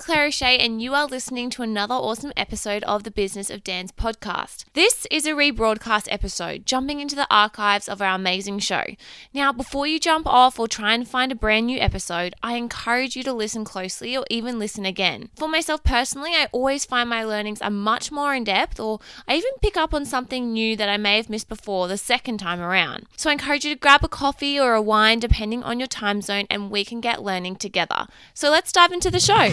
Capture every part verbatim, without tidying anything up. Claire O'Shea and you are listening to another awesome episode of the Business of Dance podcast. This is a rebroadcast episode, jumping into the archives of our amazing show. Now, before you jump off or try and find a brand new episode, I encourage you to listen closely or even listen again. For myself personally, I always find my learnings are much more in-depth, or I even pick up on something new that I may have missed before the second time around. So I encourage you to grab a coffee or a wine depending on your time zone, and we can get learning together. So let's dive into the show.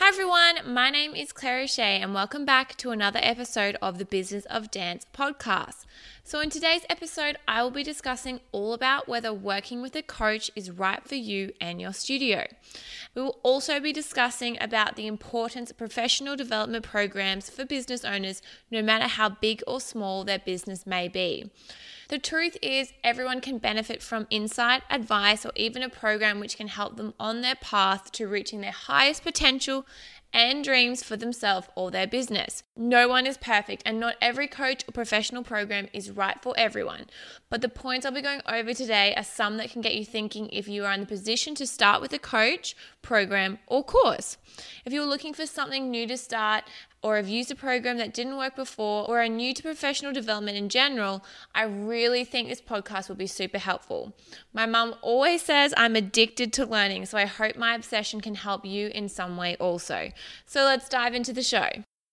Hi everyone, my name is Claire O'Shea and welcome back to another episode of the Business of Dance podcast. So in today's episode, I will be discussing all about whether working with a coach is right for you and your studio. We will also be discussing about the importance of professional development programs for business owners, no matter how big or small their business may be. The truth is, everyone can benefit from insight, advice, or even a program which can help them on their path to reaching their highest potential and dreams for themselves or their business. No one is perfect, and not every coach or professional program is right for everyone. But the points I'll be going over today are some that can get you thinking if you are in the position to start with a coach, program, or course. If you're looking for something new to start, or have used a program that didn't work before, or are new to professional development in general, I really think this podcast will be super helpful. My mum always says I'm addicted to learning, so I hope my obsession can help you in some way also. So let's dive into the show.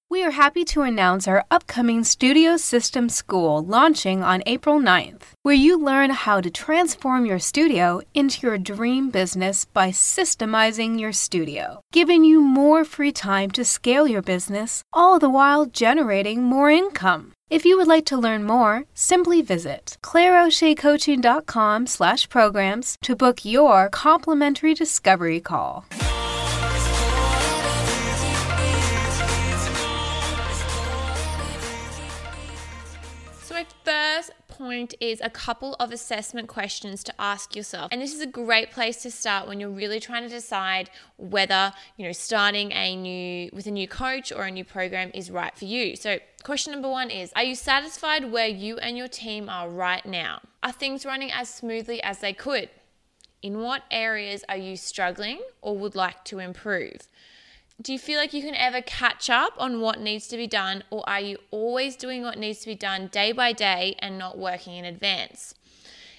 We are happy to announce our upcoming Studio System School launching on April ninth, where you learn how to transform your studio into your dream business by systemizing your studio, giving you more free time to scale your business, all the while generating more income. If you would like to learn more, simply visit Claire O'Shea Coaching dot com slash programs to book your complimentary discovery call. First point is a couple of assessment questions to ask yourself, and this is a great place to start when you're really trying to decide whether, you know, starting a new with a new coach or a new program is right for you. So question number one is, are you satisfied where you and your team are right now? Are things running as smoothly as they could? In what areas are you struggling or would like to improve? Do you feel like you can ever catch up on what needs to be done, or are you always doing what needs to be done day by day and not working in advance?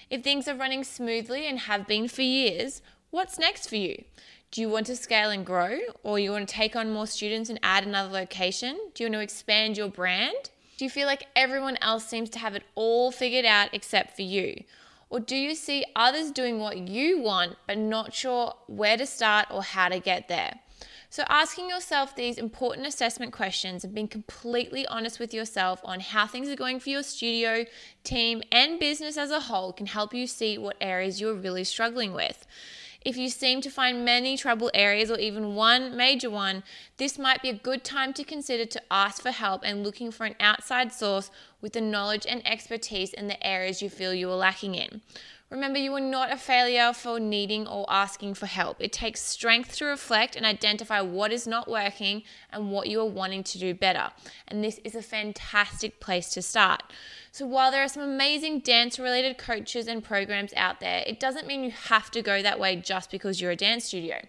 If things are running smoothly and have been for years, what's next for you? Do you want to scale and grow, or you want to take on more students and add another location? Do you want to expand your brand? Do you feel like everyone else seems to have it all figured out except for you? Or do you see others doing what you want but not sure where to start or how to get there? So asking yourself these important assessment questions and being completely honest with yourself on how things are going for your studio, team, and business as a whole can help you see what areas you're really struggling with. If you seem to find many trouble areas or even one major one, this might be a good time to consider to ask for help and looking for an outside source with the knowledge and expertise in the areas you feel you are lacking in. Remember, you are not a failure for needing or asking for help. It takes strength to reflect and identify what is not working and what you are wanting to do better. And this is a fantastic place to start. So while there are some amazing dance-related coaches and programs out there, it doesn't mean you have to go that way just because you're a dance studio.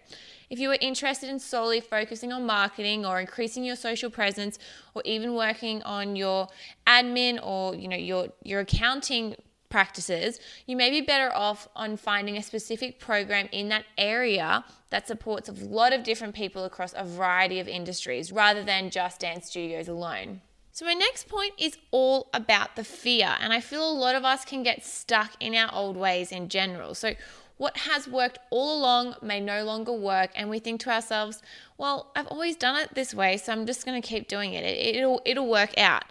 If you are interested in solely focusing on marketing or increasing your social presence or even working on your admin or, you know, your, your accounting practices, you may be better off on finding a specific program in that area that supports a lot of different people across a variety of industries rather than just dance studios alone. So my next point is all about the fear, and I feel a lot of us can get stuck in our old ways in general. So what has worked all along may no longer work, and we think to ourselves, well, I've always done it this way, so I'm just going to keep doing it. It'll, it'll work out.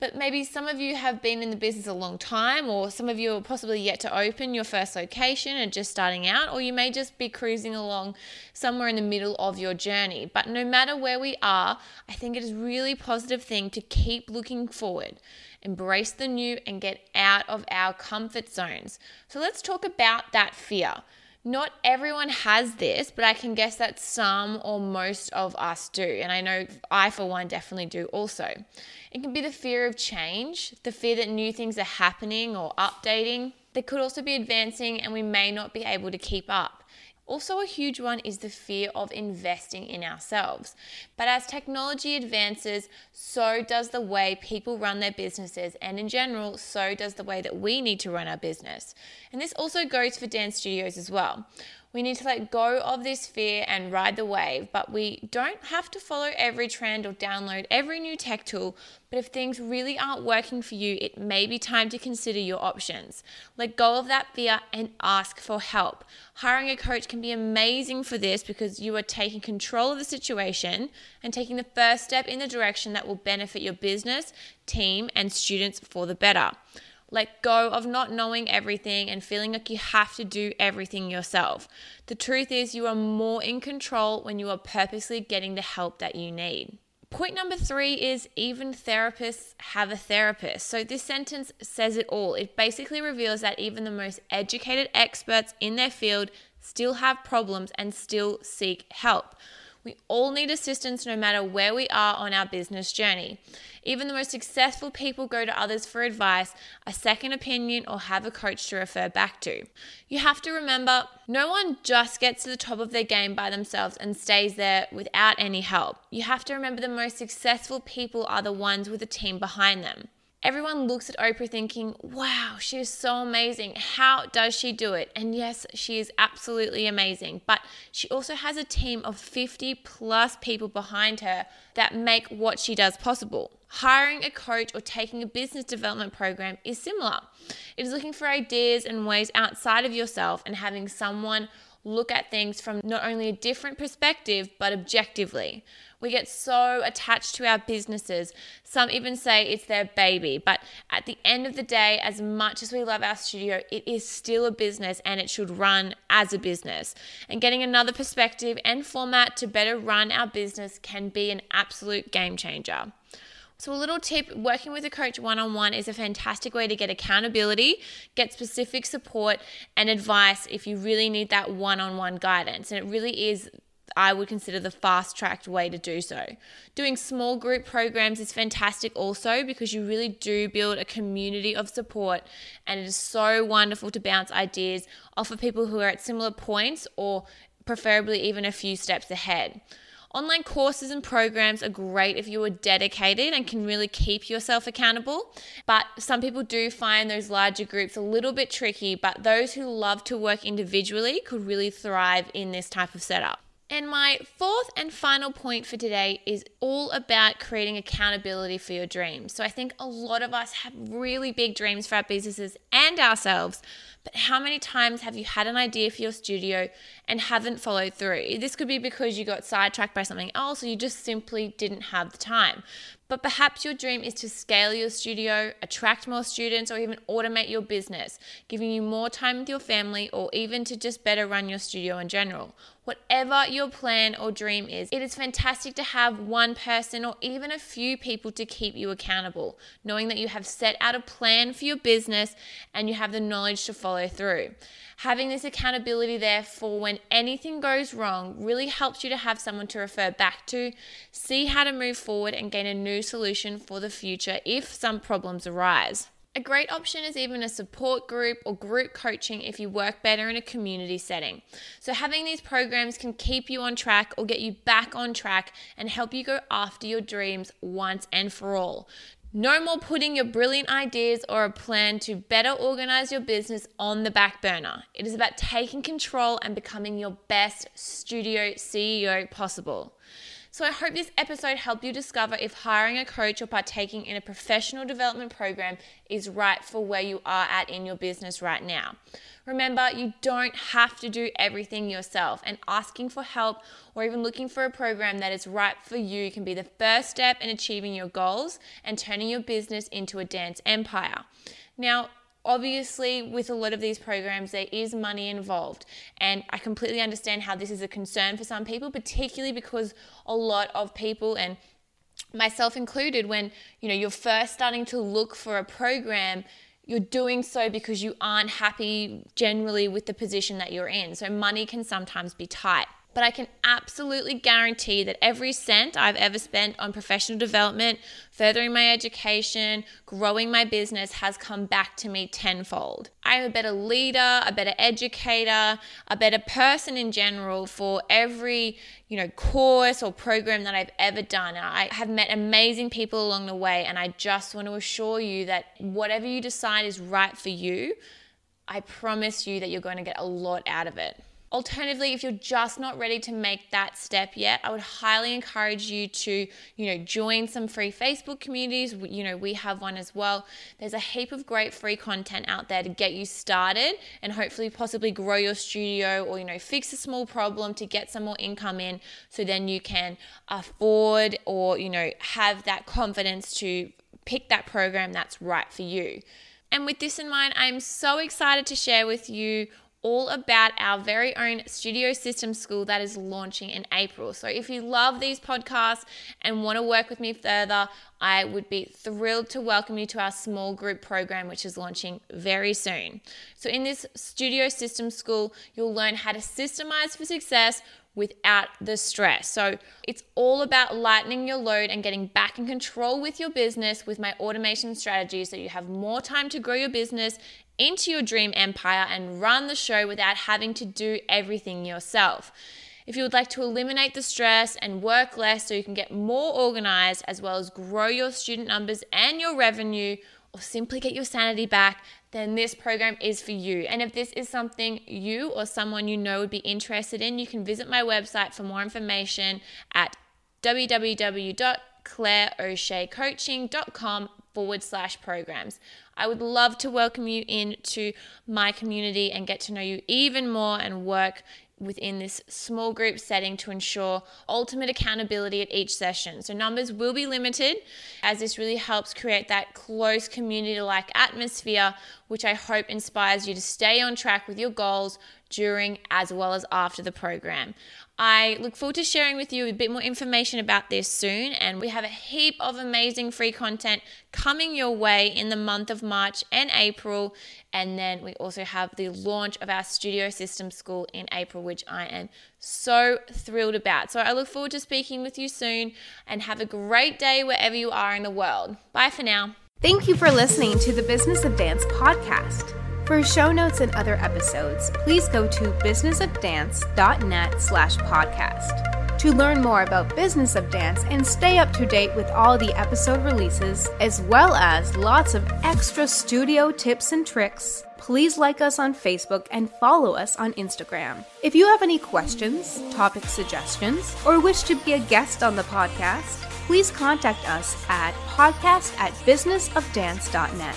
But maybe some of you have been in the business a long time, or some of you are possibly yet to open your first location and just starting out, or you may just be cruising along somewhere in the middle of your journey. But no matter where we are, I think it is a really positive thing to keep looking forward, embrace the new, and get out of our comfort zones. So let's talk about that fear. Not everyone has this, but I can guess that some or most of us do. And I know I, for one, definitely do also. It can be the fear of change, the fear that new things are happening or updating. They could also be advancing and we may not be able to keep up. Also, a huge one is the fear of investing in ourselves. But as technology advances, so does the way people run their businesses, and in general, so does the way that we need to run our business. And this also goes for dance studios as well. We need to let go of this fear and ride the wave, but we don't have to follow every trend or download every new tech tool. But if things really aren't working for you, it may be time to consider your options. Let go of that fear and ask for help. Hiring a coach can be amazing for this because you are taking control of the situation and taking the first step in the direction that will benefit your business, team, and students for the better. Let go of not knowing everything and feeling like you have to do everything yourself. The truth is you are more in control when you are purposely getting the help that you need. Point number three is even therapists have a therapist. So this sentence says it all. It basically reveals that even the most educated experts in their field still have problems and still seek help. We all need assistance no matter where we are on our business journey. Even the most successful people go to others for advice, a second opinion, or have a coach to refer back to. You have to remember, no one just gets to the top of their game by themselves and stays there without any help. You have to remember the most successful people are the ones with a team behind them. Everyone looks at Oprah thinking, wow, she is so amazing. How does she do it? And yes, she is absolutely amazing. But she also has a team of fifty plus people behind her that make what she does possible. Hiring a coach or taking a business development program is similar. It is looking for ideas and ways outside of yourself and having someone look at things from not only a different perspective, but objectively. We get so attached to our businesses. Some even say it's their baby, but at the end of the day, as much as we love our studio, it is still a business and it should run as a business. And getting another perspective and format to better run our business can be an absolute game changer. So a little tip, working with a coach one-on-one is a fantastic way to get accountability, get specific support and advice if you really need that one-on-one guidance. And it really is, I would consider, the fast-tracked way to do so. Doing small group programs is fantastic also because you really do build a community of support, and it is so wonderful to bounce ideas off of people who are at similar points or preferably even a few steps ahead. Online courses and programs are great if you are dedicated and can really keep yourself accountable, but some people do find those larger groups a little bit tricky, but those who love to work individually could really thrive in this type of setup. And my fourth and final point for today is all about creating accountability for your dreams. So I think a lot of us have really big dreams for our businesses and ourselves, but how many times have you had an idea for your studio and haven't followed through? This could be because you got sidetracked by something else or you just simply didn't have the time. But perhaps your dream is to scale your studio, attract more students, or even automate your business, giving you more time with your family, or even to just better run your studio in general. Whatever your plan or dream is, it is fantastic to have one person or even a few people to keep you accountable, knowing that you have set out a plan for your business and you have the knowledge to follow through. Having this accountability there for when anything goes wrong really helps you to have someone to refer back to, see how to move forward, and gain a new solution for the future if some problems arise. A great option is even a support group or group coaching if you work better in a community setting. So having these programs can keep you on track or get you back on track and help you go after your dreams once and for all. No more putting your brilliant ideas or a plan to better organize your business on the back burner. It is about taking control and becoming your best studio C E O possible. So I hope this episode helped you discover if hiring a coach or partaking in a professional development program is right for where you are at in your business right now. Remember, you don't have to do everything yourself, and asking for help or even looking for a program that is right for you can be the first step in achieving your goals and turning your business into a dance empire. Now, obviously, with a lot of these programs, there is money involved, and I completely understand how this is a concern for some people, particularly because a lot of people, and myself included, when you know you're first starting to look for a program, you're doing so because you aren't happy generally with the position that you're in. So money can sometimes be tight. But I can absolutely guarantee that every cent I've ever spent on professional development, furthering my education, growing my business has come back to me tenfold. I'm a better leader, a better educator, a better person in general for every, you know, course or program that I've ever done. I have met amazing people along the way, and I just want to assure you that whatever you decide is right for you, I promise you that you're going to get a lot out of it. Alternatively, if you're just not ready to make that step yet, I would highly encourage you to, you know, join some free Facebook communities. You know, we have one as well. There's a heap of great free content out there to get you started and hopefully possibly grow your studio or, you know, fix a small problem to get some more income in, so then you can afford or, you know, have that confidence to pick that program that's right for you. And with this in mind, I'm so excited to share with you all about our very own Studio System School that is launching in April. So if you love these podcasts and want to work with me further, I would be thrilled to welcome you to our small group program, which is launching very soon. So in this Studio System School, you'll learn how to systemize for success without the stress. So it's all about lightening your load and getting back in control with your business with my automation strategy, so you have more time to grow your business into your dream empire and run the show without having to do everything yourself. If you would like to eliminate the stress and work less so you can get more organized, as well as grow your student numbers and your revenue, or simply get your sanity back, then this program is for you. And if this is something you or someone you know would be interested in, you can visit my website for more information at w w w dot claire o'shea coaching dot com forward slash programs. I would love to welcome you into my community and get to know you even more and work within this small group setting to ensure ultimate accountability at each session. So numbers will be limited, as this really helps create that close community-like atmosphere, which I hope inspires you to stay on track with your goals during as well as after the program. I look forward to sharing with you a bit more information about this soon, and we have a heap of amazing free content coming your way in the month of March and April, and then we also have the launch of our Studio System School in April, which I am so thrilled about. So I look forward to speaking with you soon, and have a great day wherever you are in the world. Bye for now. Thank you for listening to the Business of Dance podcast. For show notes and other episodes, please go to businessofdance.net slash podcast. To learn more about Business of Dance and stay up to date with all the episode releases, as well as lots of extra studio tips and tricks, please like us on Facebook and follow us on Instagram. If you have any questions, topic suggestions, or wish to be a guest on the podcast, please contact us at podcast at businessofdance.net.